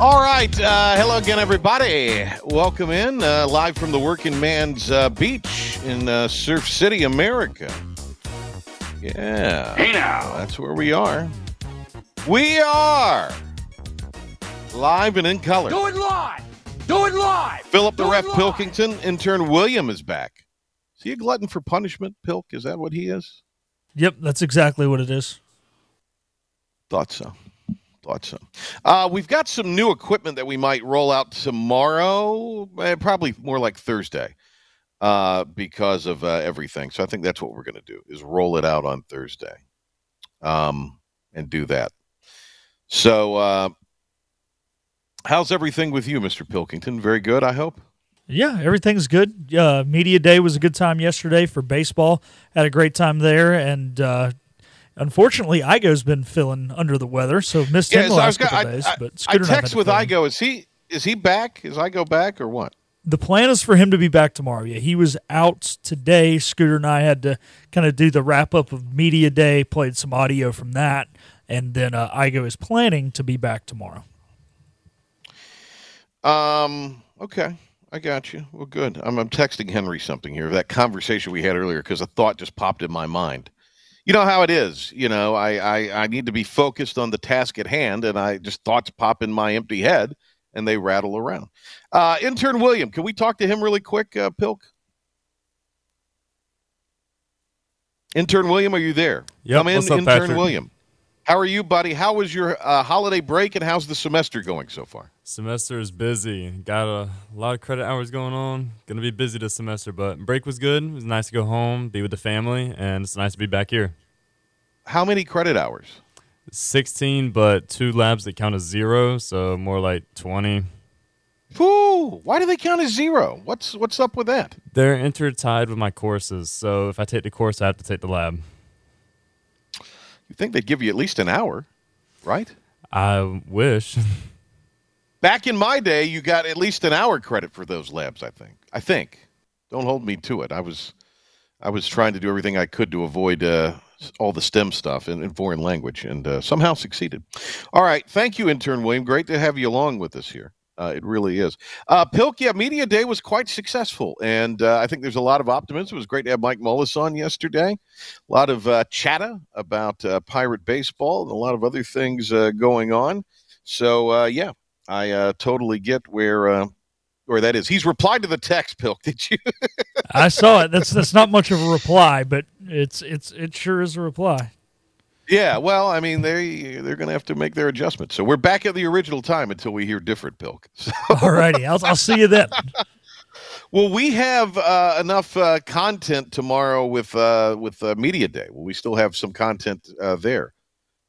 All right. Hello again, everybody. Welcome in live from the Working Man's Beach in Surf City, America. Yeah. Hey now. Well, that's where we are. We are live and in color. Do it live. Do it live. Philip the Ref Pilkington. Intern William is back. Is he a glutton for punishment, Pilk? Is that what he is? Yep. That's exactly what it is. Thought so. Thought so. We've got some new equipment that we might roll out tomorrow, probably more like Thursday, because of everything. So I think that's what we're going to do is roll it out on Thursday and do that. So how's everything with you, Mr. Pilkington? Very good, I hope. Yeah, everything's good. Media Day was a good time yesterday for baseball. Had a great time there, and unfortunately, Igo's been feeling under the weather, so missed him the last couple days. I text with Igo. Is he back? Is Igo back or what? The plan is for him to be back tomorrow. Yeah, he was out today. Scooter and I had to kind of do the wrap-up of Media Day, played some audio from that, and then Igo is planning to be back tomorrow. Okay. I got you. Well, good. I'm texting Henry something here, that conversation we had earlier, because a thought just popped in my mind. You know how it is. You know, I need to be focused on the task at hand, and I just thoughts pop in my empty head, and they rattle around. Intern William, can we talk to him really quick, Pilk? Intern William, are you there? Yep. Come in, what's up, Intern Patrick? William. How are you, buddy? How was your holiday break, and how's the semester going so far? Semester is busy. Got a lot of credit hours going on. Going to be busy this semester, but break was good. It was nice to go home, be with the family, and it's nice to be back here. How many credit hours? 16, but 2 labs that count as 0, so more like 20. Woo! Why do they count as 0? What's up with that? They're intertied with my courses, so if I take the course, I have to take the lab. You think they give you at least an hour, right? I wish. Back in my day, you got at least an hour credit for those labs, I think. Don't hold me to it. I was trying to do everything I could to avoid all the STEM stuff in foreign language, and somehow succeeded. All right. Thank you, Intern William. Great to have you along with us here. It really is. Pilk, yeah, Media Day was quite successful, and I think there's a lot of optimism. It was great to have Mike Mullis on yesterday. A lot of chatter about Pirate baseball and a lot of other things going on. So, yeah. I totally get where that is. He's replied to the text, Pilk. Did you? I saw it. That's not much of a reply, but it sure is a reply. Yeah, well, I mean, they're going to have to make their adjustments. So we're back at the original time until we hear different, Pilk. So. All righty. I'll see you then. Well, we have enough content tomorrow with Media Day. Will we still have some content there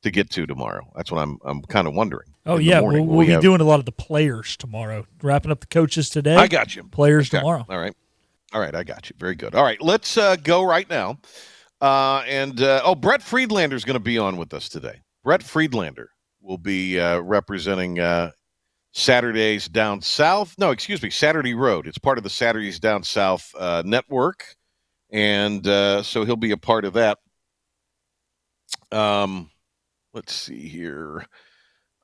to get to tomorrow? That's what I'm kind of wondering. Oh, yeah. We'll be doing a lot of the players tomorrow. Wrapping up the coaches today. I got you. Players tomorrow. All right. All right. I got you. Very good. All right. Let's go right now. Brett Friedlander is going to be on with us today. Brett Friedlander will be representing Saturdays Down South. No, excuse me. Saturday Road. It's part of the Saturdays Down South network. And so he'll be a part of that. Let's see here.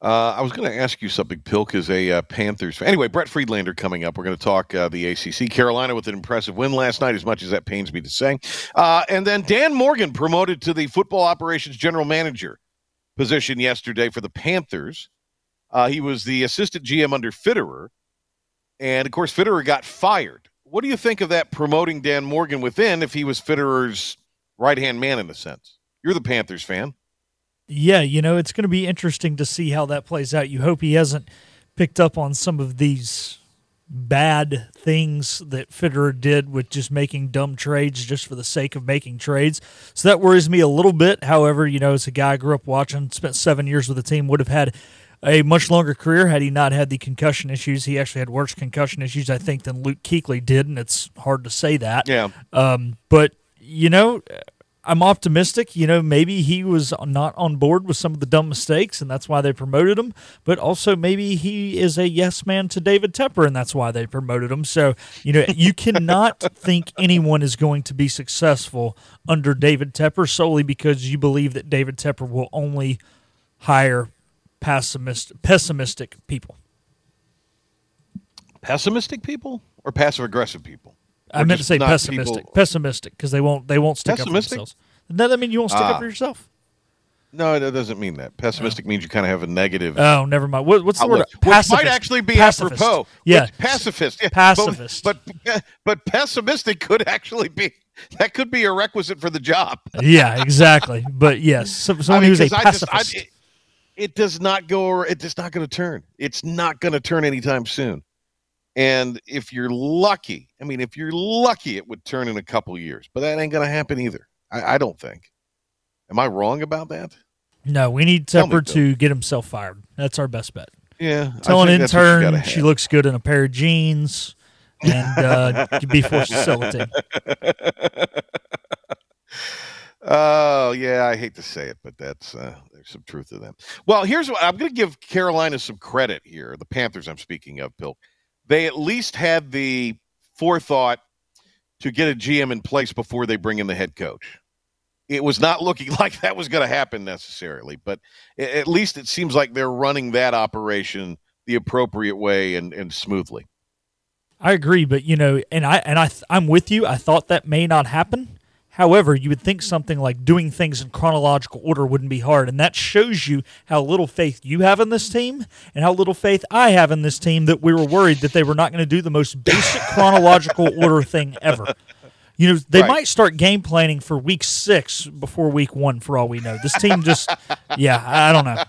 I was going to ask you something. Pilk is a Panthers fan. Anyway, Brett Friedlander coming up. We're going to talk the ACC. Carolina with an impressive win last night, as much as that pains me to say. And then Dan Morgan promoted to the football operations general manager position yesterday for the Panthers. He was the assistant GM under Fitterer. And, of course, Fitterer got fired. What do you think of that, promoting Dan Morgan within, if he was Fitterer's right-hand man in a sense? You're the Panthers fan. Yeah, you know, it's going to be interesting to see how that plays out. You hope he hasn't picked up on some of these bad things that Fitterer did with just making dumb trades just for the sake of making trades. So that worries me a little bit. However, you know, as a guy I grew up watching, spent 7 years with the team, would have had a much longer career had he not had the concussion issues. He actually had worse concussion issues, I think, than Luke Kuechly did, and it's hard to say that. Yeah. But, you know, I'm optimistic. You know, maybe he was not on board with some of the dumb mistakes, and that's why they promoted him. But also maybe he is a yes man to David Tepper, and that's why they promoted him. So, you know, you cannot think anyone is going to be successful under David Tepper solely because you believe that David Tepper will only hire pessimistic people. Pessimistic people or passive-aggressive people? I meant to say pessimistic because they won't stick up for themselves. Does that mean you won't stick up for yourself? No, that doesn't mean that. Pessimistic means you kind of have a negative. Oh, never mind. What's the word? Pacifist. Which might actually be pacifist. Apropos. Yeah. Pacifist. Yeah. Pacifist. But pessimistic could actually be, that could be a requisite for the job. Yeah, exactly. But yes, someone who's a pacifist. It does not go, it's just not going to turn. It's not going to turn anytime soon. And if you're lucky, it would turn in a couple years. But that ain't going to happen either, I don't think. Am I wrong about that? No, we need Tepper to get himself fired. That's our best bet. Yeah. Tell an intern she looks good in a pair of jeans and be forced to sell it to. Oh, yeah, I hate to say it, but that's there's some truth to them. Well, here's what I'm going to give Carolina some credit here. The Panthers I'm speaking of, Bill. They at least had the forethought to get a GM in place before they bring in the head coach. It was not looking like that was going to happen necessarily, but at least it seems like they're running that operation the appropriate way and smoothly. I agree, but, you know, I'm with you. I thought that may not happen. However, you would think something like doing things in chronological order wouldn't be hard, and that shows you how little faith you have in this team and how little faith I have in this team that we were worried that they were not going to do the most basic chronological order thing ever. You know, they might start game planning for week 6 before week 1 for all we know. This team just, I don't know.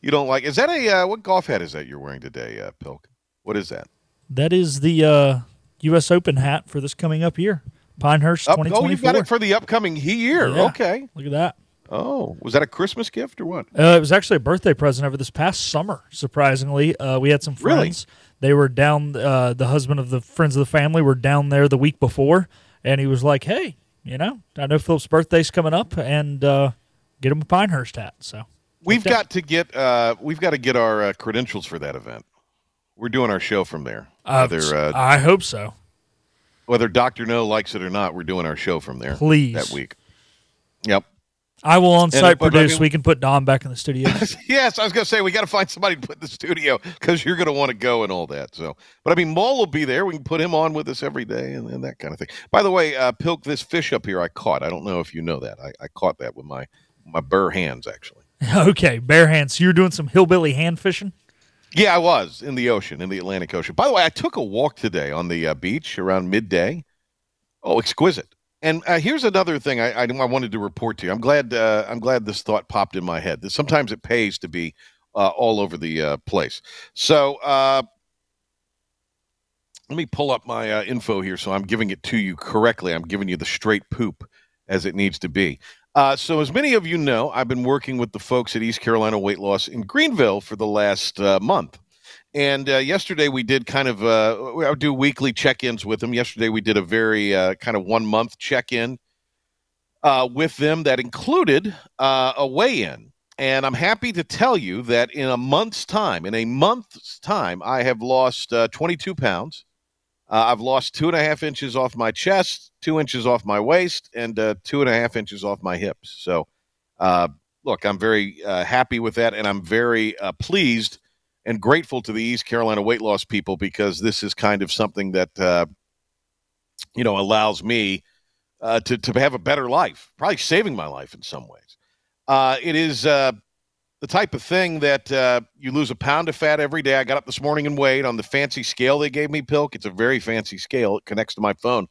You don't like, is that a, what golf hat is that you're wearing today, Pilk? What is that? That is the U.S. Open hat for this coming up year. Pinehurst 2024. Oh, you got it for the upcoming year. Yeah. Okay. Look at that. Oh, was that a Christmas gift or what? It was actually a birthday present over this past summer, surprisingly. We had some friends. Really? They were down, the husband of the friends of the family were down there the week before, and he was like, hey, you know, I know Philip's birthday's coming up, and get him a Pinehurst hat. So we've got to get our credentials for that event. We're doing our show from there. I hope so. Whether Dr. No likes it or not, we're doing our show from there. Please. That week. Yep. I will on-site produce. We can put Dom back in the studio. Yes, I was going to say, we got to find somebody to put in the studio because you're going to want to go and all that. So, but, I mean, Maul will be there. We can put him on with us every day and that kind of thing. By the way, Pilk, this fish up here I caught. I don't know if you know that. I caught that with my bare hands, actually. Okay, bare hands. So you were doing some hillbilly hand fishing? Yeah, I was in the Atlantic Ocean. By the way, I took a walk today on the beach around midday. Oh, exquisite. And here's another thing I wanted to report to you. I'm glad this thought popped in my head. That sometimes it pays to be all over the place. So let me pull up my info here so I'm giving it to you correctly. I'm giving you the straight poop as it needs to be. So as many of you know, I've been working with the folks at East Carolina Weight Loss in Greenville for the last month. And yesterday we did I do weekly check-ins with them. Yesterday we did a very kind of 1 month check-in with them that included a weigh-in. And I'm happy to tell you that in a month's time, I have lost 22 pounds. I've lost 2.5 inches off my chest, 2 inches off my waist, and 2.5 inches off my hips. So, look, I'm very happy with that, and I'm very pleased and grateful to the East Carolina weight loss people because this is kind of something that, you know, allows me to have a better life, probably saving my life in some ways. It is the type of thing that you lose a pound of fat every day. I got up this morning and weighed on the fancy scale they gave me, Pilk. It's a very fancy scale. It connects to my phone.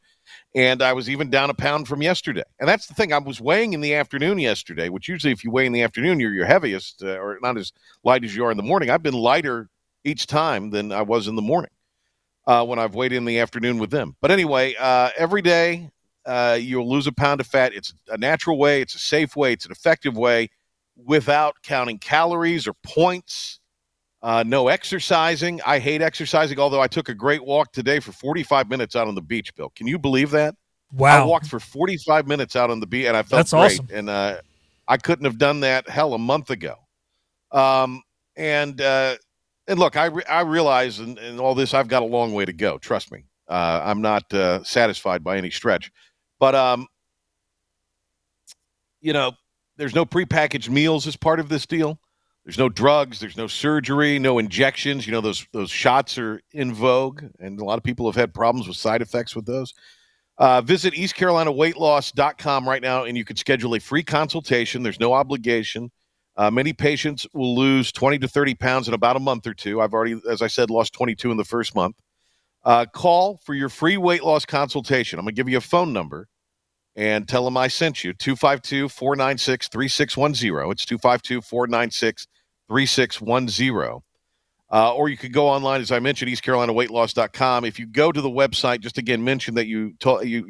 And I was even down a pound from yesterday. And that's the thing. I was weighing in the afternoon yesterday, which usually if you weigh in the afternoon, you're your heaviest or not as light as you are in the morning. I've been lighter each time than I was in the morning when I've weighed in the afternoon with them. But anyway, every day you'll lose a pound of fat. It's a natural way. It's a safe way. It's an effective way. without counting calories or points, no exercising. I hate exercising, although I took a great walk today for 45 minutes out on the beach, Bill. Can you believe that? Wow. I walked for 45 minutes out on the beach, and I felt great. Awesome. And I couldn't have done that, a month ago. And look, I realize in all this, I've got a long way to go. Trust me. I'm not satisfied by any stretch. But, you know, there's no prepackaged meals as part of this deal. There's no drugs. There's no surgery, no injections. You know, those shots are in vogue, and a lot of people have had problems with side effects with those. Visit EastCarolinaWeightLoss.com right now, and you can schedule a free consultation. There's no obligation. Many patients will lose 20 to 30 pounds in about a month or two. I've already, as I said, lost 22 in the first month. Call for your free weight loss consultation. I'm going to give you a phone number and tell them I sent you, 252-496-3610. It's 252-496-3610. Or you could go online, as I mentioned, EastCarolinaWeightLoss.com. If you go to the website, just again mention that you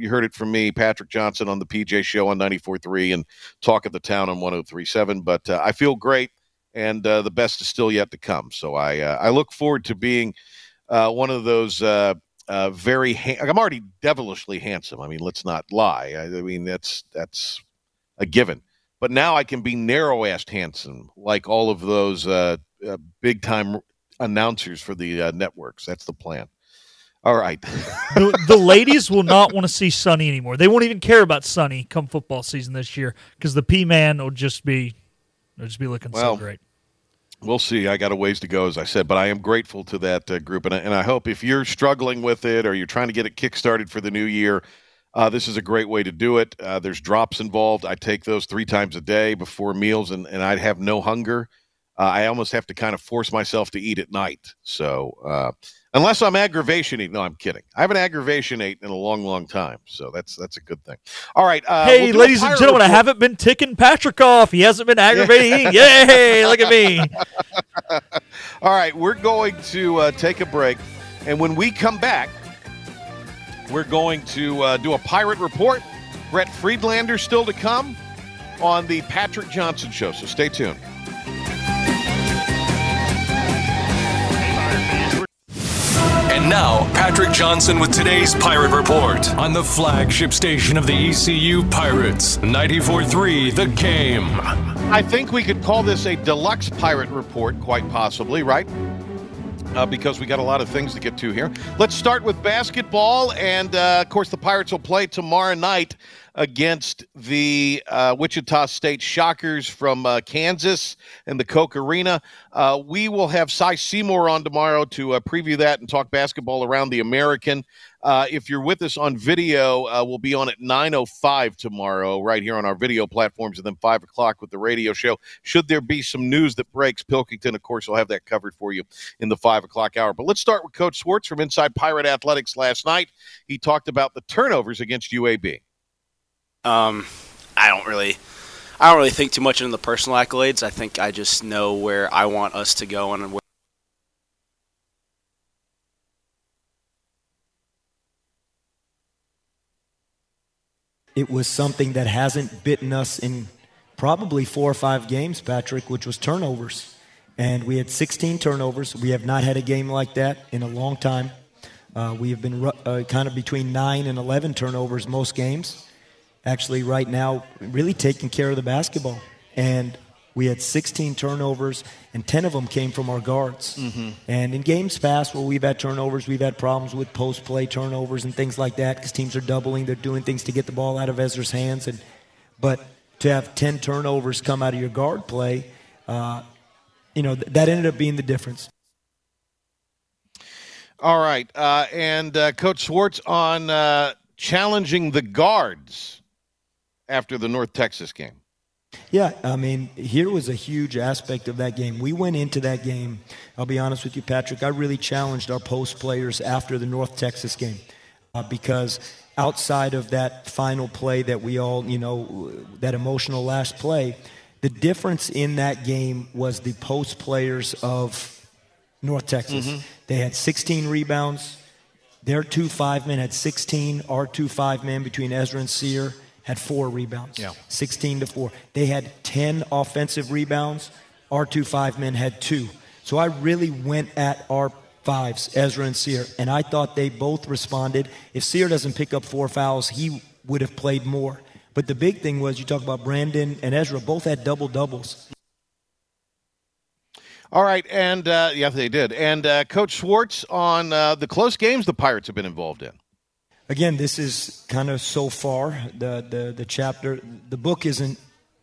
heard it from me, Patrick Johnson, on the PJ Show on 94.3 and Talk of the Town on 103.7. But I feel great, and the best is still yet to come. So I look forward to being one of those I'm already devilishly handsome. I mean, let's not lie. I mean, that's a given. But now I can be narrow-assed handsome, like all of those big-time announcers for the networks. That's the plan. All right. The ladies will not want to see Sonny anymore. They won't even care about Sonny come football season this year, because the P-Man will just be looking so great. We'll see. I got a ways to go, as I said, but I am grateful to that group, and I hope if you're struggling with it or you're trying to get it kick-started for the new year, this is a great way to do it. There's drops involved. I take those 3 times a day before meals, and I have no hunger. I almost have to kind of force myself to eat at night. So unless I'm aggravation eating. No, I'm kidding. I haven't aggravation ate in a long, long time. So that's a good thing. All right. Hey, ladies and gentlemen, I haven't been ticking Patrick off. He hasn't been aggravating. Yay, look at me. All right, we're going to take a break. And when we come back, we're going to do a Pirate Report. Brett Friedlander still to come on the Patrick Johnson Show. So stay tuned. And now, Patrick Johnson with today's Pirate Report on the flagship station of the ECU Pirates, 94.3 The Game. I think we could call this a deluxe Pirate Report, quite possibly, right? Because we got a lot of things to get to here. Let's start with basketball, and, of course, the Pirates will play tomorrow night against the Wichita State Shockers from Kansas and the Coke Arena. We will have Cy Seymour on tomorrow to preview that and talk basketball around the American. If you're with us on video, we'll be on at 9:05 tomorrow right here on our video platforms, and then 5 o'clock with the radio show. Should there be some news that breaks, Pilkington, of course, will have that covered for you in the 5 o'clock hour. But let's start with Coach Swartz from Inside Pirate Athletics last night. He talked about the turnovers against UAB. I don't really think too much into the personal accolades. I think I just know where I want us to go and where. It was something that hasn't bitten us in probably 4 or 5 games, Patrick, which was turnovers. And we had 16 turnovers. We have not had a game like that in a long time. We have been kind of between 9 and 11 turnovers most games. Actually, right now, really taking care of the basketball. And we had 16 turnovers, and 10 of them came from our guards. Mm-hmm. And in games past where we've had turnovers, we've had problems with post-play turnovers and things like that, because teams are doubling. They're doing things to get the ball out of Ezra's hands. But to have 10 turnovers come out of your guard play, that ended up being the difference. All right. And Coach Swartz on challenging the guards after the North Texas game. Yeah, I mean, here was a huge aspect of that game. We went into that game, I'll be honest with you, Patrick, I really challenged our post players after the North Texas game because outside of that final play that we all, that emotional last play, the difference in that game was the post players of North Texas. Mm-hmm. They had 16 rebounds. Their 2 5-men had 16. Our 2 5-men between Ezra and Sear had 4 rebounds, 16-4. They had 10 offensive rebounds. Our 2 5 men had 2. So I really went at our fives, Ezra and Sear, and I thought they both responded. If Sear doesn't pick up 4 fouls, he would have played more. But the big thing was, you talk about Brandon and Ezra, both had double-doubles. All right, and yeah, they did. And Coach Swartz, on the close games the Pirates have been involved in. Again, this is kind of so far the chapter. The book isn't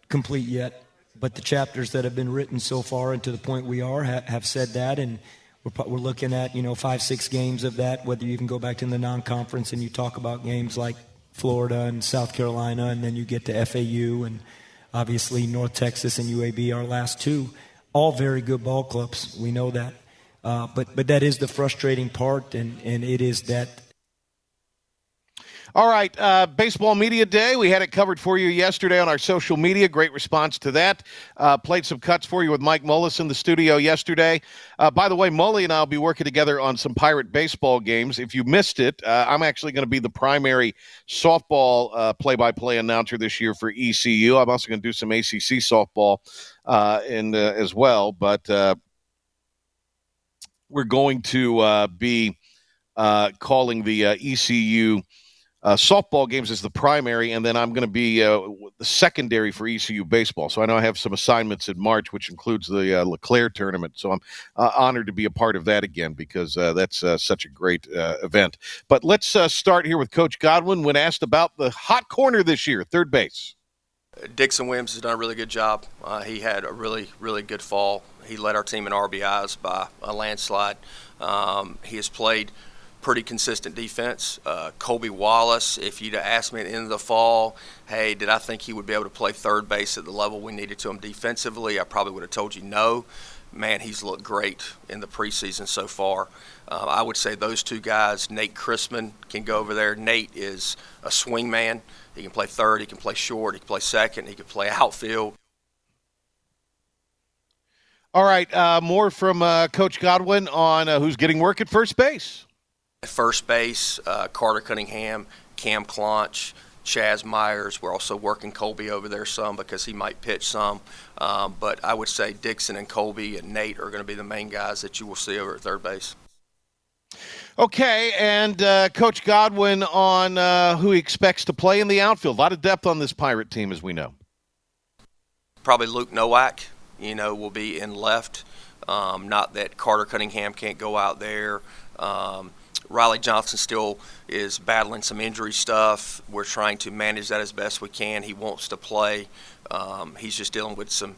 complete yet, but the chapters that have been written so far, and to the point we are, have said that. And we're looking at, you know, 5-6 games of that. Whether you even go back to the non-conference and you talk about games like Florida and South Carolina, and then you get to FAU and obviously North Texas and UAB, our last 2, all very good ball clubs. We know that, but that is the frustrating part, and it is that. All right, Baseball Media Day. We had it covered for you yesterday on our social media. Great response to that. Played some cuts for you with Mike Mullis in the studio yesterday. By the way, Mully and I will be working together on some Pirate baseball games. If you missed it, I'm actually going to be the primary softball play-by-play announcer this year for ECU. I'm also going to do some ACC softball as well. But we're going to be calling the ECU softball games is the primary, and then I'm going to be the secondary for ECU baseball. So I know I have some assignments in March, which includes the LeClair tournament. So I'm honored to be a part of that again, because that's such a great event. But let's start here with Coach Godwin when asked about the hot corner this year, third base. Dixon Williams has done a really good job. He had a really, really good fall. He led our team in RBIs by a landslide. He has played pretty consistent defense. Colby Wallace, if you'd have asked me at the end of the fall, hey, did I think he would be able to play third base at the level we needed to him defensively, I probably would have told you no. Man, he's looked great in the preseason so far. I would say those 2 guys, Nate Chrisman can go over there. Nate is a swing man. He can play third, he can play short, he can play second, he can play outfield. All right, more from Coach Godwin on who's getting work at first base. At first base, Carter Cunningham, Cam Clanch, Chaz Myers. We're also working Colby over there some because he might pitch some. But I would say Dixon and Colby and Nate are going to be the main guys that you will see over at third base. Okay, and Coach Godwin on who he expects to play in the outfield. A lot of depth on this Pirate team, as we know. Probably Luke Nowak, you know, will be in left. Not that Carter Cunningham can't go out there. Riley Johnson still is battling some injury stuff. We're trying to manage that as best we can. He wants to play. He's just dealing with some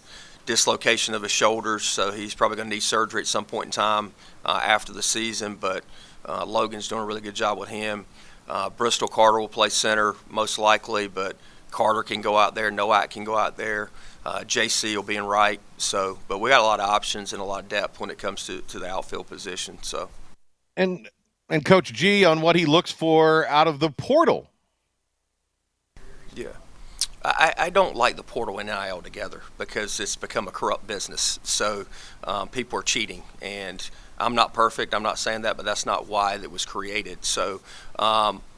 dislocation of his shoulders, so he's probably going to need surgery at some point in time after the season. But Logan's doing a really good job with him. Bristol Carter will play center most likely, but Carter can go out there. Nowak can go out there. JC will be in right. So, but we got a lot of options and a lot of depth when it comes to the outfield position. So, And Coach G on what he looks for out of the portal. Yeah. I don't like the portal and NIL together because it's become a corrupt business. So people are cheating. And I'm not perfect. I'm not saying that, but that's not why it was created. So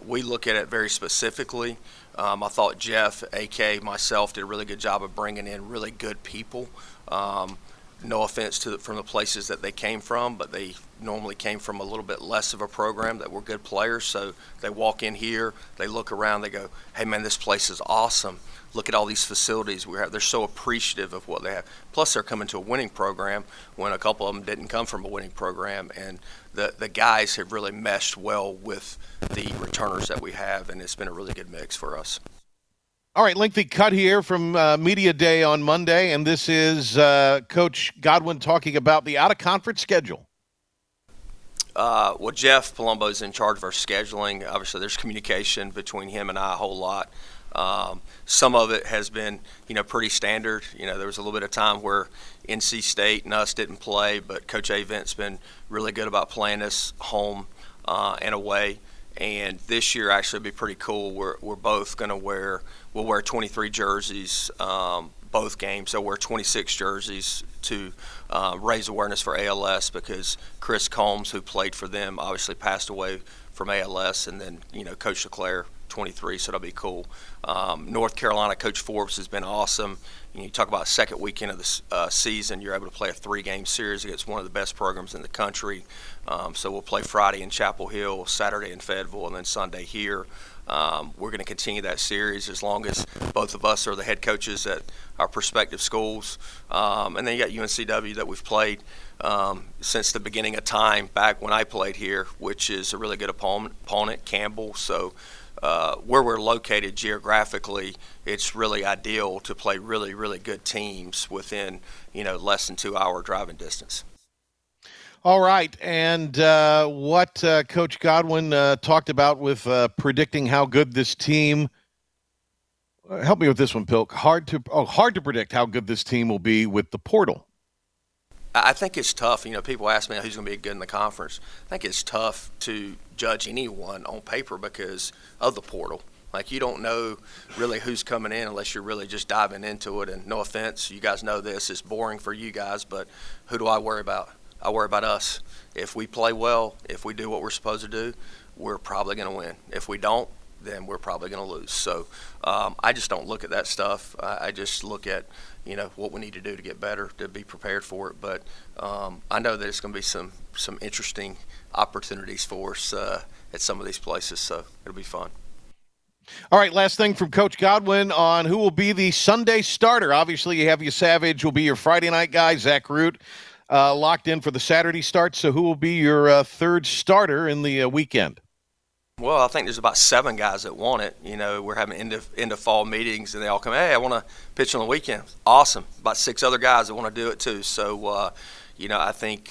we look at it very specifically. I thought Jeff, AK, myself, did a really good job of bringing in really good people. No offense from the places that they came from, but they normally came from a little bit less of a program that were good players. So they walk in here, they look around, they go, hey, man, this place is awesome. Look at all these facilities we have. They're so appreciative of what they have. Plus, they're coming to a winning program when a couple of them didn't come from a winning program. And the guys have really meshed well with the returners that we have, and it's been a really good mix for us. All right, lengthy cut here from Media Day on Monday, and this is Coach Godwin talking about the out-of-conference schedule. Well, Jeff Palumbo is in charge of our scheduling. Obviously, there's communication between him and I a whole lot. Some of it has been, you know, pretty standard. You know, there was a little bit of time where NC State and us didn't play, but Coach A. Vent's been really good about playing us home and away. And this year actually will be pretty cool. We're both going to we'll wear 23 jerseys both games. So we'll wear 26 jerseys to raise awareness for ALS because Chris Combs, who played for them, obviously passed away from ALS. And then, you know, Coach LeClair 23, so that'll be cool. North Carolina, Coach Forbes has been awesome. You talk about second weekend of the season, you're able to play a three-game series against one of the best programs in the country. So we'll play Friday in Chapel Hill, Saturday in Fayetteville, and then Sunday here. We're going to continue that series as long as both of us are the head coaches at our prospective schools. And then you got UNCW that we've played since the beginning of time, back when I played here, which is a really good opponent, Campbell. So where we're located geographically, it's really ideal to play really, really good teams within, less than 2 hour driving distance. All right, and what Coach Godwin talked about with predicting how good this team. Help me with this one, Pilk. Hard to predict how good this team will be with the portal. I think it's tough. People ask me who's going to be good in the conference. I think it's tough to judge anyone on paper because of the portal. You don't know really who's coming in unless you're really just diving into it. And no offense, you guys know this. It's boring for you guys, but who do I worry about? I worry about us. If we play well, if we do what we're supposed to do, we're probably going to win. If we don't, then we're probably going to lose. So I just don't look at that stuff. I just look at, what we need to do to get better, to be prepared for it. But I know that it's going to be some interesting opportunities for us at some of these places, so it'll be fun. All right, last thing from Coach Godwin on who will be the Sunday starter. Obviously, you have your Savage will be your Friday night guy, Zach Root. Locked in for the Saturday start, so who will be your third starter in the weekend? Well, I think there's about 7 guys that want it. We're having end of fall meetings, and they all come, hey, I want to pitch on the weekend. Awesome. About 6 other guys that want to do it too. So, I think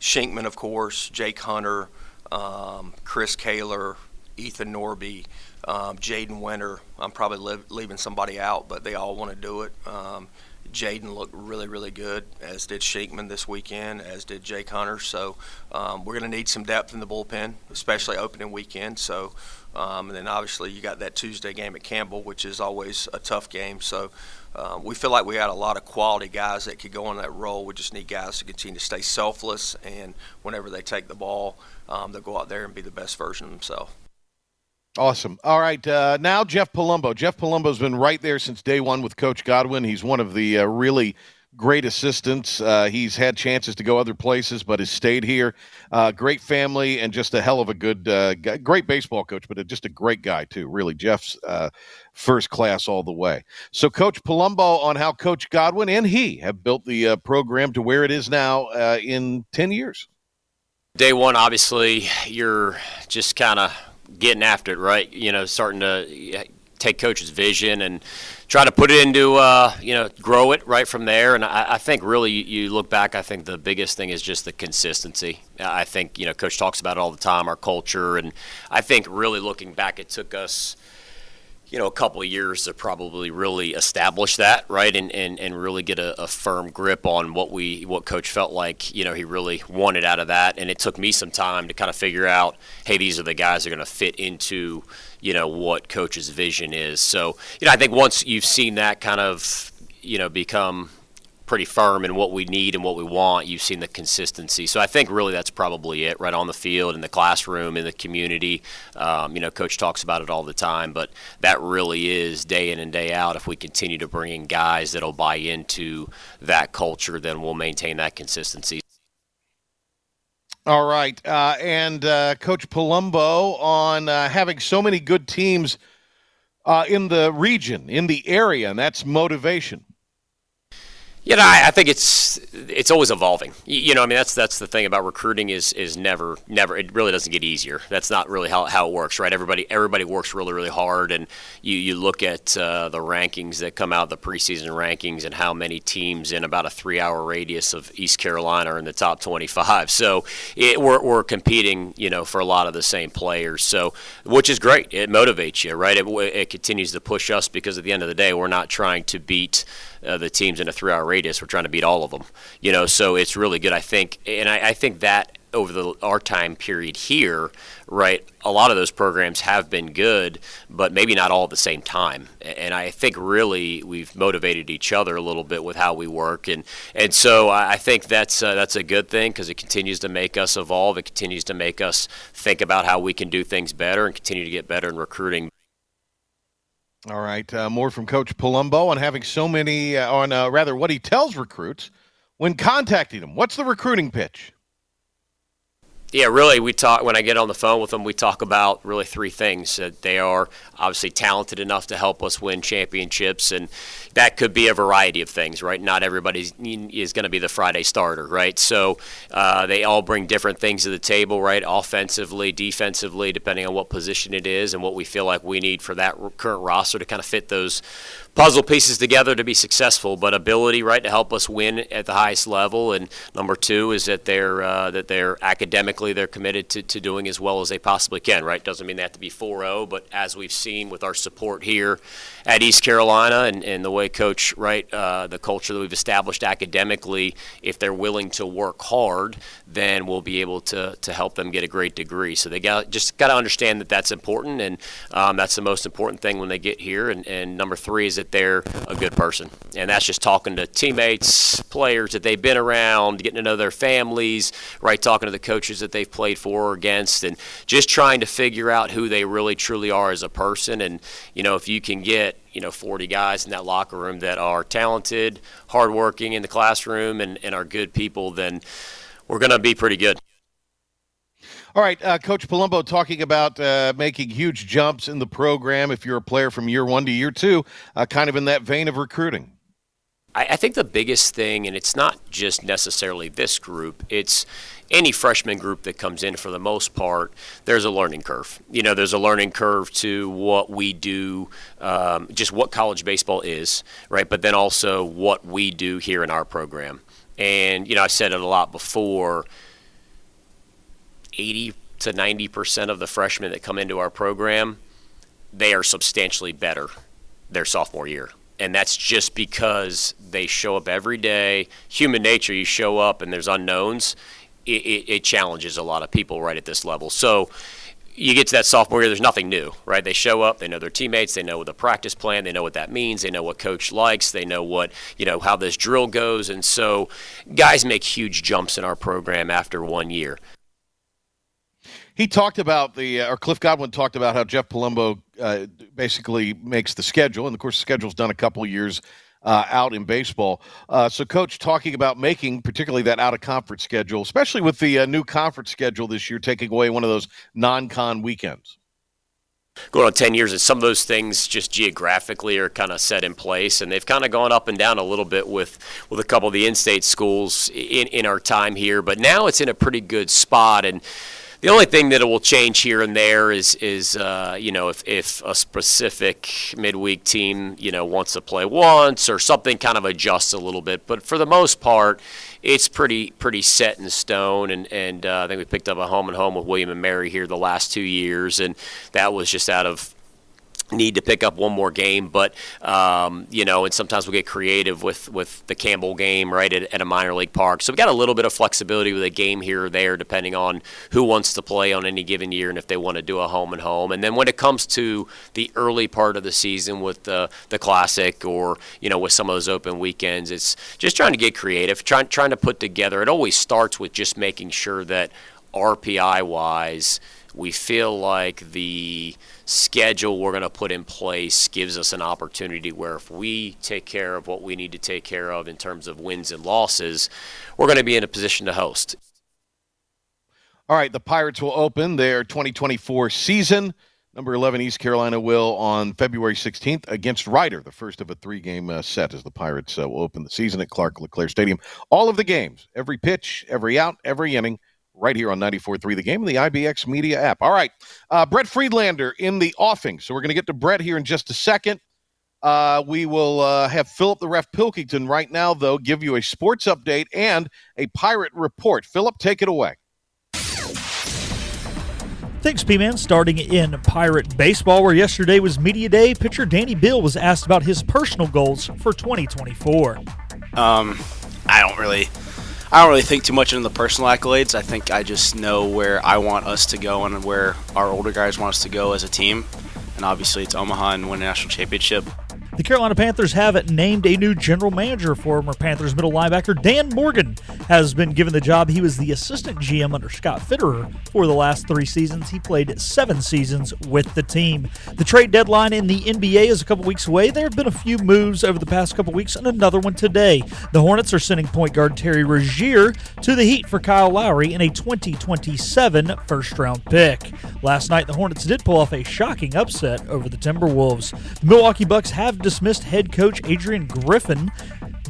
Shinkman, of course, Jake Hunter, Chris Kaler, Ethan Norby, Jaden Winter. I'm probably leaving somebody out, but they all want to do it. Jaden looked really, really good, as did Shinkman this weekend, as did Jake Hunter. So we're going to need some depth in the bullpen, especially opening weekend. So, and then obviously you got that Tuesday game at Campbell, which is always a tough game. So we feel like we had a lot of quality guys that could go on that role. We just need guys to continue to stay selfless, and whenever they take the ball, they'll go out there and be the best version of themselves. Awesome. All right, now Jeff Palumbo. Jeff Palumbo's been right there since day one with Coach Godwin. He's one of the really great assistants. He's had chances to go other places but has stayed here. Great family and just a hell of a good guy. Great baseball coach, but just a great guy too, really. Jeff's first class all the way. So Coach Palumbo on how Coach Godwin and he have built the program to where it is now in 10 years. Day one, obviously, you're just kind of getting after it, right? Starting to take Coach's vision and try to put it into, grow it right from there. And I think really you look back, I think the biggest thing is just the consistency. I think, Coach talks about it all the time, our culture. And I think really looking back, it took us, a couple of years to probably really establish that, right, and really get a firm grip on what Coach felt like, he really wanted out of that. And it took me some time to kind of figure out, hey, these are the guys that are going to fit into, what Coach's vision is. So, I think once you've seen that kind of, become pretty firm in what we need and what we want, you've seen the consistency. So I think really that's probably it, right on the field, in the classroom, in the community. Coach talks about it all the time, but that really is day in and day out. If we continue to bring in guys that'll buy into that culture, then we'll maintain that consistency. All right. And Coach Palumbo on having so many good teams in the region, in the area, and that's motivation. I think it's always evolving. That's the thing about recruiting is never it really doesn't get easier. That's not really how it works, right? Everybody works really, really hard, and you look at the rankings that come out, the preseason rankings, and how many teams in about a 3-hour radius of East Carolina are in the top 25. So we're competing, for a lot of the same players. So which is great. It motivates you, right? It continues to push us because at the end of the day, we're not trying to beat the teams in a 3-hour radius. We're trying to beat all of them, so it's really good, I think. And I think that over our time period here, right, a lot of those programs have been good, but maybe not all at the same time. And I think really we've motivated each other a little bit with how we work. And so I think that's a good thing because it continues to make us evolve. It continues to make us think about how we can do things better and continue to get better in recruiting. All right, more from Coach Palumbo on having so many, what he tells recruits when contacting them. What's the recruiting pitch? Yeah, really, we talk when I get on the phone with them. We talk about really three things: that they are obviously talented enough to help us win championships, and that could be a variety of things, right? Not everybody is going to be the Friday starter, right? So they all bring different things to the table, right? Offensively, defensively, depending on what position it is and what we feel like we need for that current roster to kind of fit those puzzle pieces together to be successful. But ability, right, to help us win at the highest level, and number two is that they're academically. They're committed to doing as well as they possibly can, right? Doesn't mean they have to be 4-0, but as we've seen with our support here at East Carolina and the way Coach, right, the culture that we've established academically, if they're willing to work hard, then we'll be able to help them get a great degree. So they just got to understand that that's important, and that's the most important thing when they get here. And number three is that they're a good person. And that's just talking to teammates, players that they've been around, getting to know their families, right, talking to the coaches that they've played for or against, and just trying to figure out who they really truly are as a person. And, you know, if you can get, 40 guys in that locker room that are talented, hardworking in the classroom and are good people, then we're going to be pretty good. All right, Coach Palumbo talking about making huge jumps in the program if you're a player from year one to year two, kind of in that vein of recruiting. I think the biggest thing, and it's not just necessarily this group, it's any freshman group that comes in for the most part, there's a learning curve. There's a learning curve to what we do, just what college baseball is, right? But then also what we do here in our program. And, I've said it a lot before, 80 to 90% of the freshmen that come into our program, they are substantially better their sophomore year. And that's just because they show up every day. Human nature, you show up and there's unknowns. It challenges a lot of people right at this level. So you get to that sophomore year, there's nothing new, right? They show up, they know their teammates, they know the practice plan, they know what that means, they know what coach likes, they know what, how this drill goes. And so guys make huge jumps in our program after 1 year. He talked about Cliff Godwin talked about how Jeff Palumbo basically makes the schedule, and of course the schedule's done a couple years out in baseball. So Coach talking about making particularly that out-of-conference schedule, especially with the new conference schedule this year, taking away one of those non-con weekends. Going on 10 years, and some of those things just geographically are kind of set in place, and they've kind of gone up and down a little bit with a couple of the in-state schools in our time here, but now it's in a pretty good spot. And the only thing that it will change here and there is if a specific midweek team, wants to play once or something, kind of adjusts a little bit. But for the most part, it's pretty set in stone. And I think we picked up a home and home with William and Mary here the last 2 years, and that was just out of need to pick up one more game. But, and sometimes we get creative with the Campbell game, right, at a minor league park. So we got a little bit of flexibility with a game here or there depending on who wants to play on any given year and if they want to do a home and home. And then when it comes to the early part of the season with the Classic or, with some of those open weekends, it's just trying to get creative, trying to put together. It always starts with just making sure that RPI-wise we feel like the schedule we're going to put in place gives us an opportunity where if we take care of what we need to take care of in terms of wins and losses, we're going to be in a position to host. All right, the Pirates will open their 2024 season. Number 11 East Carolina will on February 16th against Ryder, the first of a three-game set as the Pirates will open the season at Clark LeClair Stadium. All of the games, every pitch, every out, every inning, right here on 94.3 The Game and the IBX Media app. All right, Brett Friedlander in the offing. So we're going to get to Brett here in just a second. We will have Philip the Ref Pilkington right now, though, give you a sports update and a Pirate report. Philip, take it away. Thanks, P-Man. Starting in Pirate baseball, where yesterday was Media Day, pitcher Danny Beal was asked about his personal goals for 2024. I don't really think too much into the personal accolades. I think I just know where I want us to go and where our older guys want us to go as a team. And obviously it's Omaha and win a national championship. The Carolina Panthers have named a new general manager. Former Panthers middle linebacker Dan Morgan has been given the job. He was the assistant GM under Scott Fitterer for the last three seasons. He played 7 seasons with the team. The trade deadline in the NBA is a couple weeks away. There have been a few moves over the past couple weeks and another one today. The Hornets are sending point guard Terry Rozier to the Heat for Kyle Lowry in a 2027 first-round pick. Last night, the Hornets did pull off a shocking upset over the Timberwolves. The Milwaukee Bucks have dismissed head coach Adrian Griffin.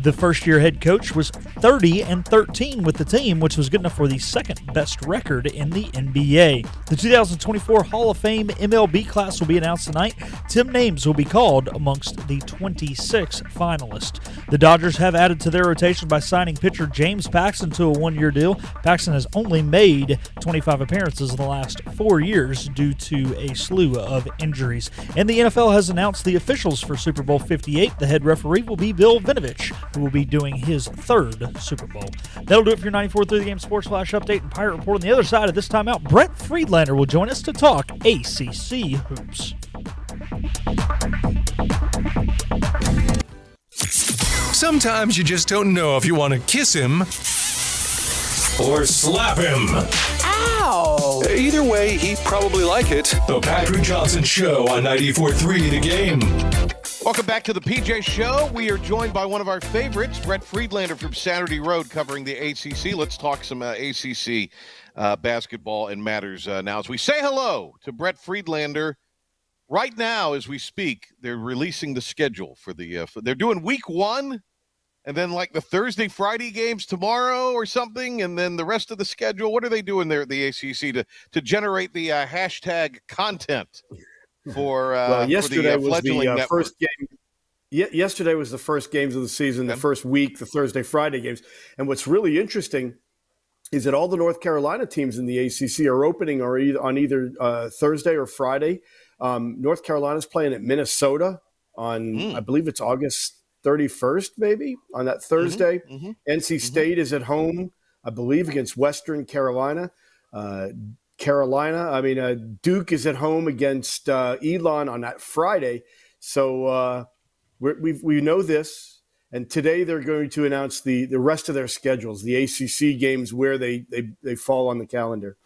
The first-year head coach was 30-13 with the team, which was good enough for the second-best record in the NBA. The 2024 Hall of Fame MLB class will be announced tonight. 10 names will be called amongst the 26 finalists. The Dodgers have added to their rotation by signing pitcher James Paxton to a 1-year deal. Paxton has only made 25 appearances in the last 4 years due to a slew of injuries. And the NFL has announced the officials for Super Bowl 58. The head referee will be Bill Vinovich, who will be doing his third Super Bowl. That'll do it for your 94 Through the Game Sports Flash Update and Pirate Report. On the other side of this timeout, Brett Friedlander will join us to talk ACC hoops. Sometimes you just don't know if you want to kiss him or slap him. Ow! Either way, he'd probably like it. The Patrick Johnson Show on 94.3 The Game. Welcome back to the PJ Show. We are joined by one of our favorites, Brett Friedlander from Saturday Road, covering the ACC. Let's talk some ACC basketball and matters now. As we say hello to Brett Friedlander, right now as we speak, they're releasing the schedule for the they're doing week one, and then like the Thursday, Friday games tomorrow or something, and then the rest of the schedule. What are they doing there at the ACC to generate the hashtag content? Yesterday was the first games of the season, the first week, the Thursday, Friday games. And what's really interesting is that all the North Carolina teams in the ACC are opening on either Thursday or Friday. North Carolina's playing at Minnesota on, I believe it's August 31st, maybe, on that Thursday. NC State is at home, I believe, against Western Carolina. Duke is at home against Elon on that Friday. So we know this, and today they're going to announce the rest of their schedules, the ACC games where they fall on the calendar.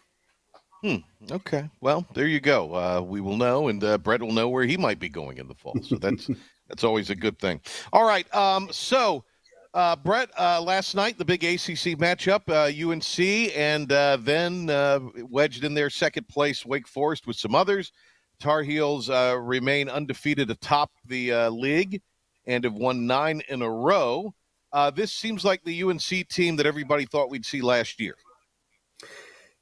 Okay. Well, there you go. We will know, and Brett will know where he might be going in the fall. So that's that's always a good thing. All right. Brett, last night, the big ACC matchup, UNC, and then wedged in their second place, Wake Forest, with some others. Tar Heels remain undefeated atop the league and have won 9 in a row. This seems like the UNC team that everybody thought we'd see last year.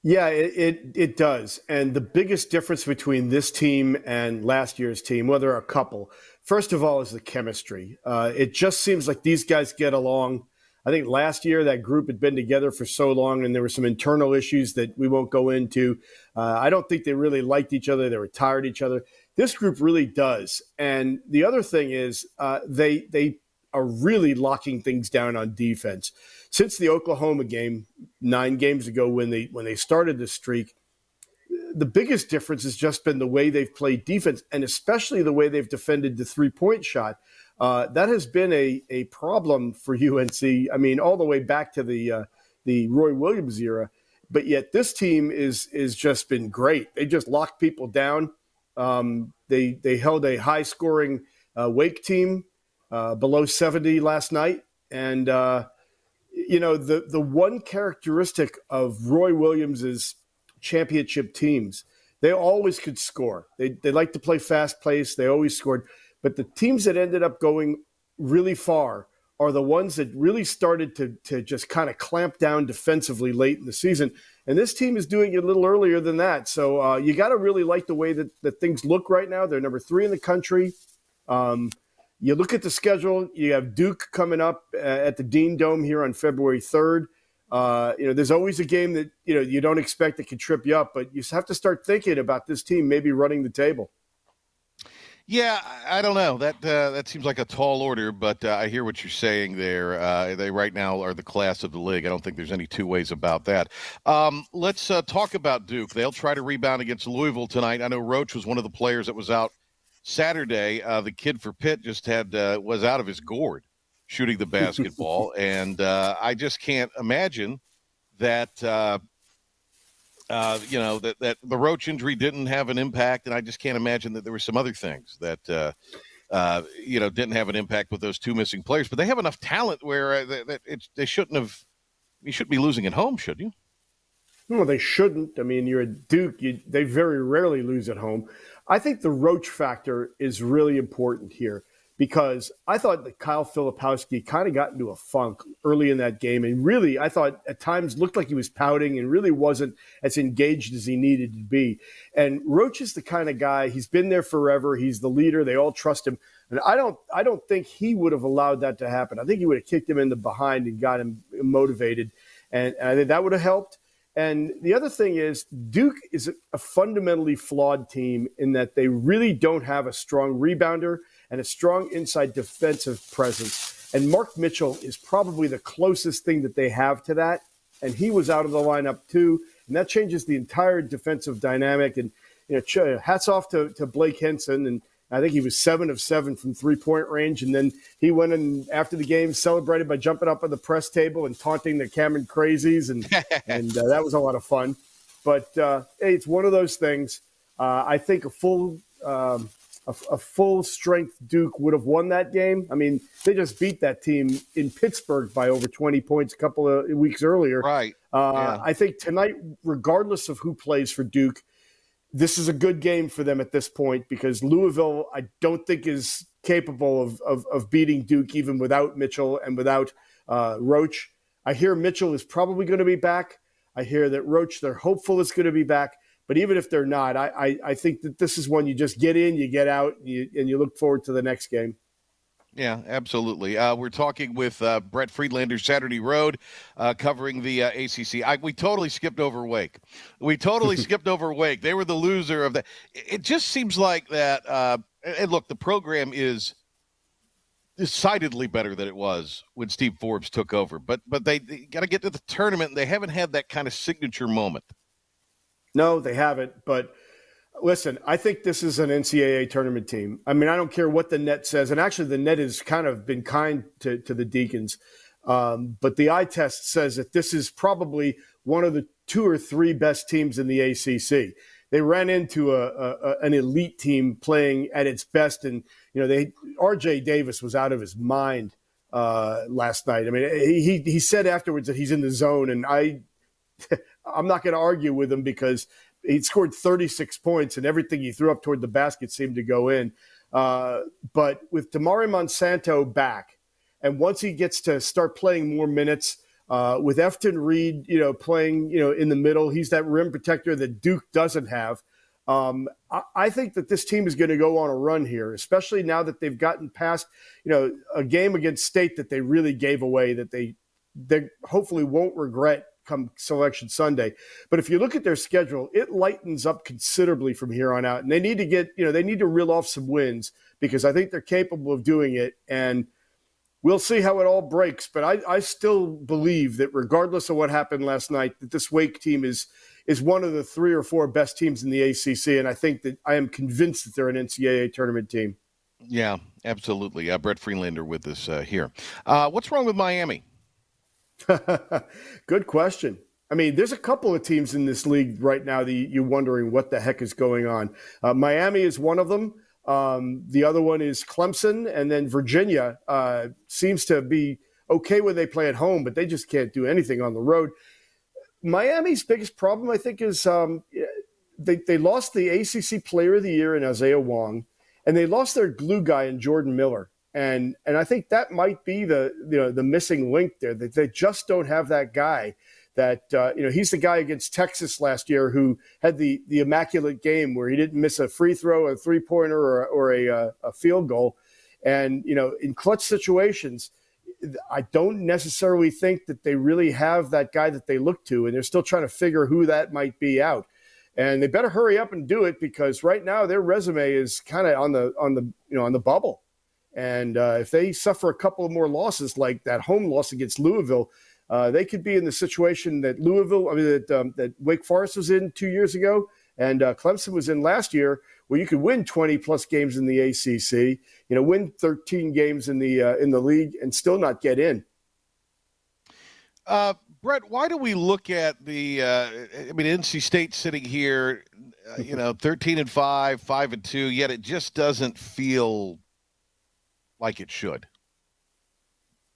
Yeah, it does. And the biggest difference between this team and last year's team, well, there are a couple. First of all is the chemistry. It just seems like these guys get along. I think last year that group had been together for so long, and there were some internal issues that we won't go into. I don't think they really liked each other. They were tired of each other. This group really does. And the other thing is they are really locking things down on defense. Since the Oklahoma game 9 games ago when they started this streak, the biggest difference has just been the way they've played defense, and especially the way they've defended the three-point shot. That has been a problem for UNC, I mean, all the way back to the Roy Williams era. But yet this team is just been great. They just locked people down. They held a high-scoring Wake team below 70 last night, and the one characteristic of Roy Williams's championship teams, they always could score. They like to play fast pace. They always scored. But the teams that ended up going really far are the ones that really started to just kind of clamp down defensively late in the season. And this team is doing it a little earlier than that. So you got to really like the way that things look right now. They're number 3 in the country. You look at the schedule. You have Duke coming up at the Dean Dome here on February 3rd. There's always a game that, you don't expect that could trip you up, but you have to start thinking about this team maybe running the table. Yeah, I don't know. That seems like a tall order, but I hear what you're saying there. They right now are the class of the league. I don't think there's any two ways about that. Let's talk about Duke. They'll try to rebound against Louisville tonight. I know Roach was one of the players that was out Saturday, the kid for Pitt just had was out of his gourd shooting the basketball, and I just can't imagine that that the Roach injury didn't have an impact, and I just can't imagine that there were some other things that didn't have an impact with those two missing players. But they have enough talent where they shouldn't have. You shouldn't be losing at home, should you? No, they shouldn't. I mean, you're at Duke. They very rarely lose at home. I think the Roach factor is really important here because I thought that Kyle Filipowski kind of got into a funk early in that game. And really, I thought at times looked like he was pouting and really wasn't as engaged as he needed to be. And Roach is the kind of guy, he's been there forever. He's the leader. They all trust him. And I don't think he would have allowed that to happen. I think he would have kicked him in the behind and got him motivated. And I think that would have helped. And the other thing is Duke is a fundamentally flawed team in that they really don't have a strong rebounder and a strong inside defensive presence. And Mark Mitchell is probably the closest thing that they have to that. And he was out of the lineup too. And that changes the entire defensive dynamic. And, you know, hats off to Blake Henson. And I think he was 7 of 7 from three-point range. And then he went in after the game, celebrated by jumping up on the press table and taunting the Cameron Crazies. And, and that was a lot of fun. But, hey, it's one of those things. I think a full-strength Duke would have won that game. I mean, they just beat that team in Pittsburgh by over 20 points a couple of weeks earlier. Right. Yeah. I think tonight, regardless of who plays for Duke, this is a good game for them at this point because Louisville, I don't think, is capable of beating Duke even without Mitchell and without Roach. I hear Mitchell is probably going to be back. I hear that Roach, they're hopeful, is going to be back. But even if they're not, I think that this is one you just get in, you get out, and you look forward to the next game. Yeah, absolutely. We're talking with Brett Friedlander, Saturday Road, covering the ACC. We totally skipped over Wake. They were the loser of that. It just seems like that. And look, the program is decidedly better than it was when Steve Forbes took over. But they got to get to the tournament, and they haven't had that kind of signature moment. No, they haven't. But listen, I think this is an NCAA tournament team. I mean, I don't care what the net says. And actually, the net has kind of been kind to the Deacons. But the eye test says that this is probably one of the 2 or 3 best teams in the ACC. They ran into an elite team playing at its best. And, you know, R.J. Davis was out of his mind last night. I mean, he said afterwards that he's in the zone. And I'm not going to argue with him because – he scored 36 points, and everything he threw up toward the basket seemed to go in. But with Damari Monsanto back, and once he gets to start playing more minutes, with Efton Reed, you know, playing, you know, in the middle, he's that rim protector that Duke doesn't have. I think that this team is going to go on a run here, especially now that they've gotten past, you know, a game against State that they really gave away that they hopefully won't regret come Selection Sunday. But if you look at their schedule, it lightens up considerably from here on out. And they need to get, you know, they need to reel off some wins because I think they're capable of doing it. And we'll see how it all breaks. But I still believe that regardless of what happened last night, that this Wake team is one of the 3 or 4 best teams in the ACC. And I think that I am convinced that they're an NCAA tournament team. Yeah, absolutely. Brett Friedlander with us here. What's wrong with Miami? Good question. I mean, there's a couple of teams in this league right now that you're wondering what the heck is going on. Miami is one of them. The other one is Clemson. And then Virginia seems to be okay when they play at home, but they just can't do anything on the road. Miami's biggest problem, I think, is they lost the ACC Player of the Year in Isaiah Wong, and they lost their glue guy in Jordan Miller. And I think that might be the missing link there, that they just don't have that guy that, he's the guy against Texas last year who had the immaculate game where he didn't miss a free throw, a three-pointer, or a field goal. And, you know, in clutch situations, I don't necessarily think that they really have that guy that they look to, and they're still trying to figure who that might be out. And they better hurry up and do it because right now their resume is kind of on the bubble. And if they suffer a couple of more losses, like that home loss against Louisville, they could be in the situation that Wake Forest was in 2 years ago and Clemson was in last year, Well, you could win 20-plus games in the ACC, you know, win 13 games in the league and still not get in. Brett, why do we look at the I mean, NC State sitting here, you know, 13-5, 5-2, yet it just doesn't feel like it should?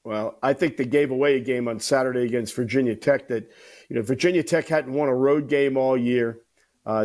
Well, I think they gave away a game on Saturday against Virginia Tech that, you know, Virginia Tech hadn't won a road game all year.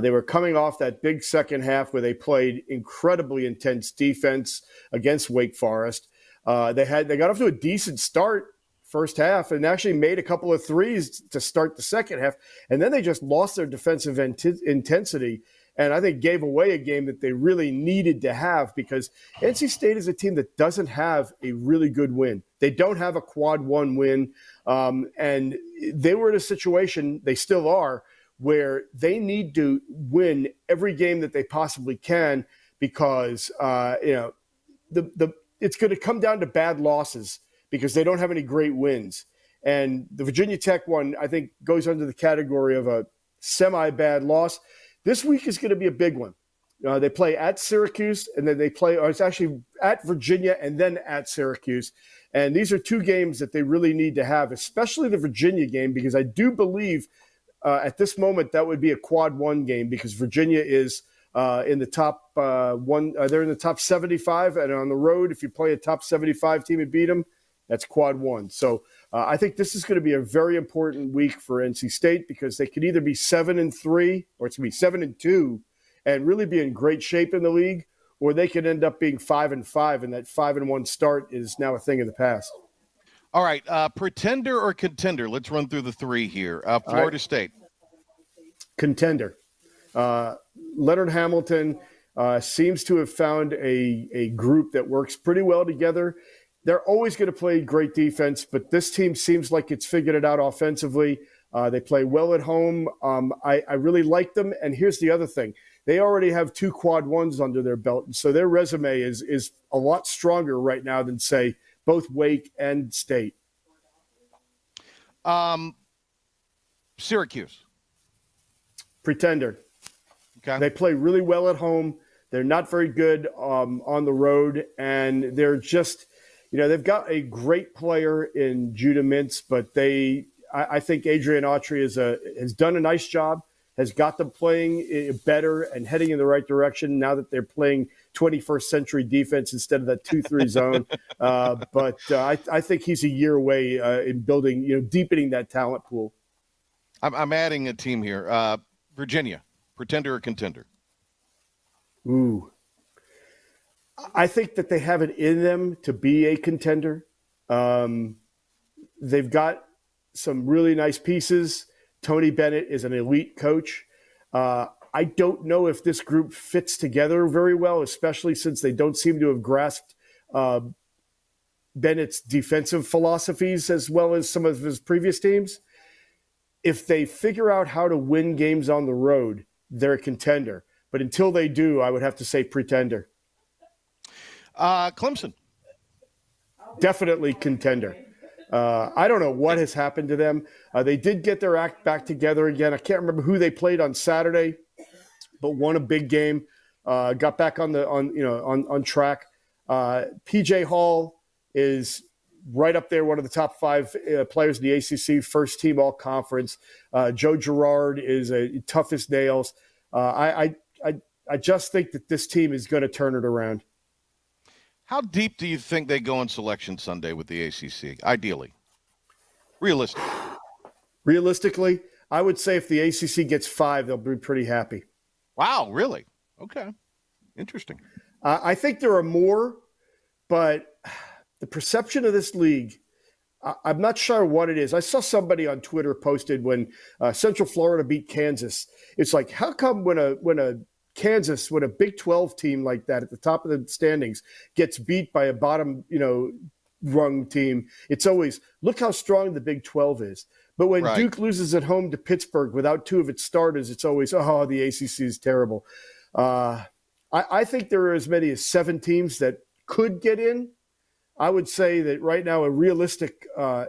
They were coming off that big second half where they played incredibly intense defense against Wake Forest. They got off to a decent start first half and actually made a couple of threes to start the second half. And then they just lost their defensive intensity and I think gave away a game that they really needed to have, because NC State is a team that doesn't have a really good win. They don't have a quad one win. And they were in a situation, they still are, where they need to win every game that they possibly can, because you know, it's going to come down to bad losses because they don't have any great wins. And the Virginia Tech one, I think, goes under the category of a semi-bad loss. This week is going to be a big one. They play at Syracuse, and then they play, or it's actually at Virginia and then at Syracuse. And these are two games that they really need to have, especially the Virginia game, because I do believe at this moment, that would be a quad one game, because Virginia is in the top one. They're in the top 75, and on the road, if you play a top 75 team and beat them, that's quad one. So I think this is going to be a very important week for NC State, because they could either be 7-3 or it's going to be 7-2 and really be in great shape in the league, or they could end up being 5-5, and that 5-1 start is now a thing of the past. All right, pretender or contender? Let's run through the three here. Florida State. Contender. Leonard Hamilton seems to have found a group that works pretty well together. They're always going to play great defense, but this team seems like it's figured it out offensively. They play well at home. I really like them, and here's the other thing. They already have two quad ones under their belt, and so their resume is a lot stronger right now than, say, both Wake and State. Syracuse. Pretender. Okay. They play really well at home. They're not very good on the road, and they're just, you know, they've got a great player in Judah Mintz, but I think Adrian Autry has done a nice job, has got them playing better and heading in the right direction now that they're playing 21st century defense instead of that 2-3 zone. But I think he's a year away in building, you know, deepening that talent pool. I'm adding a team here. Virginia, pretender or contender? Ooh. I think that they have it in them to be a contender. They've got some really nice pieces. Tony Bennett is an elite coach. I don't know if this group fits together very well, especially since they don't seem to have grasped Bennett's defensive philosophies as well as some of his previous teams. If they figure out how to win games on the road, they're a contender. But until they do, I would have to say pretender. Clemson. Definitely contender. I don't know what has happened to them. They did get their act back together again. I can't remember who they played on Saturday, but won a big game. Got back on track. PJ Hall is right up there, one of the top five players in the ACC, first team all conference. Joe Girard is tough as nails. I just think that this team is going to turn it around. How deep do you think they go on Selection Sunday with the ACC, ideally? Realistically, I would say if the ACC gets 5, they'll be pretty happy. Wow, really? Okay. Interesting. I think there are more, but the perception of this league, I'm not sure what it is. I saw somebody on Twitter posted when Central Florida beat Kansas. It's like, how come when a Big 12 team like that at the top of the standings gets beat by a bottom, you know, rung team, it's always, look how strong the Big 12 is. But when right. Duke loses at home to Pittsburgh without two of its starters, it's always, oh, the ACC is terrible. I think there are as many as 7 teams that could get in. I would say that right now a realistic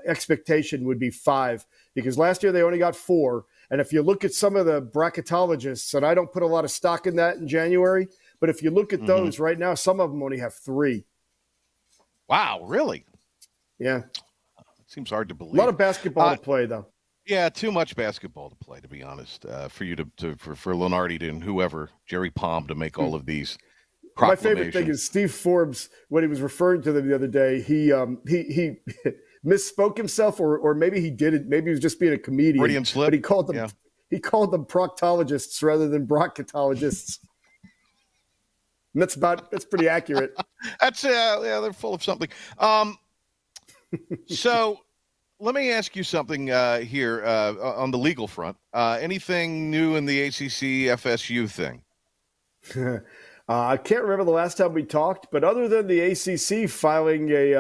expectation would be 5, because last year they only got 4. And if you look at some of the bracketologists, and I don't put a lot of stock in that in January, But if you look at those right now, some of them only have three. Wow, really? Yeah. It seems hard to believe. A lot of basketball to play, though. Yeah, too much basketball to play, to be honest, for you for Lunardi and whoever, Jerry Palm, to make all of these proclamations. My favorite thing is Steve Forbes, when he was referring to them the other day, he misspoke himself, or maybe he didn't. Maybe he was just being a comedian. Freudian slip. But he called them proctologists rather than bronchitologists. And that's pretty accurate. They're full of something. So let me ask you something here on the legal front. Anything new in the ACC FSU thing? I can't remember the last time we talked, but other than the ACC filing a,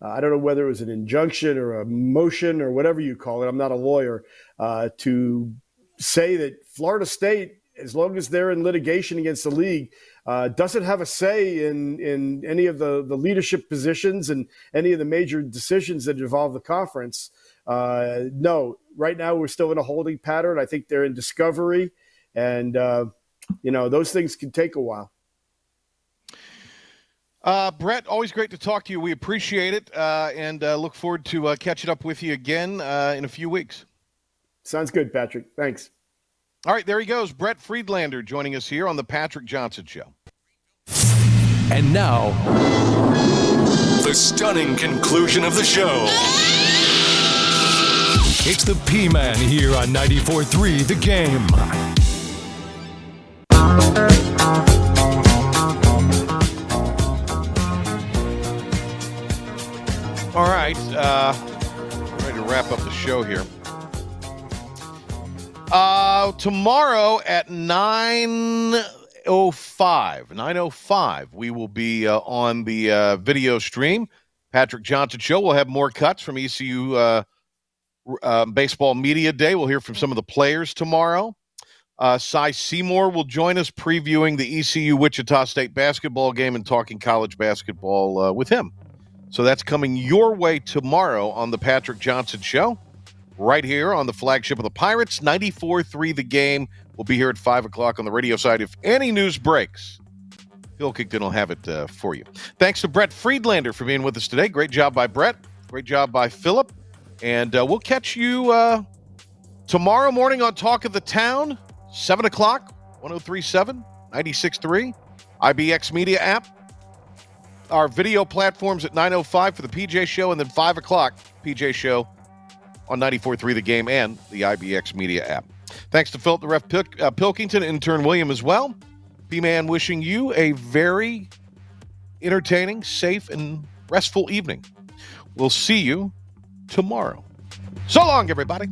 I don't know whether it was an injunction or a motion or whatever you call it, I'm not a lawyer, to say that Florida State, as long as they're in litigation against the league, doesn't have a say in any of the leadership positions and any of the major decisions that involve the conference. No, right now we're still in a holding pattern. I think they're in discovery, and those things can take a while. Brett, always great to talk to you. We appreciate it, and look forward to catching up with you again in a few weeks. Sounds good, Patrick. Thanks. All right, there he goes. Brett Friedlander joining us here on the Patrick Johnson Show. And now, the stunning conclusion of the show. It's the P-Man here on 94.3 The Game. All right, ready to wrap up the show here. Tomorrow at 9:05, we will be on the video stream, Patrick Johnson Show. We'll have more cuts from ECU Baseball Media Day. We'll hear from some of the players tomorrow. Cy Seymour will join us previewing the ECU Wichita State basketball game and talking college basketball with him. So that's coming your way tomorrow on the Patrick Johnson Show, right here on the flagship of the Pirates, 94.3 The Game. We'll be here at 5 o'clock on the radio side. If any news breaks, Phil Kington will have it for you. Thanks to Brett Friedlander for being with us today. Great job by Brett. Great job by Philip. And we'll catch you tomorrow morning on Talk of the Town, 7 o'clock, 103.7, 96.3, IBX Media app. Our video platforms at 9:05 for the PJ Show, and then 5 o'clock, PJ Show, on 94.3 The Game and the IBX Media app. Thanks to Philip the Ref Pilkington, intern William as well. P-Man wishing you a very entertaining, safe, and restful evening. We'll see you tomorrow. So long, everybody.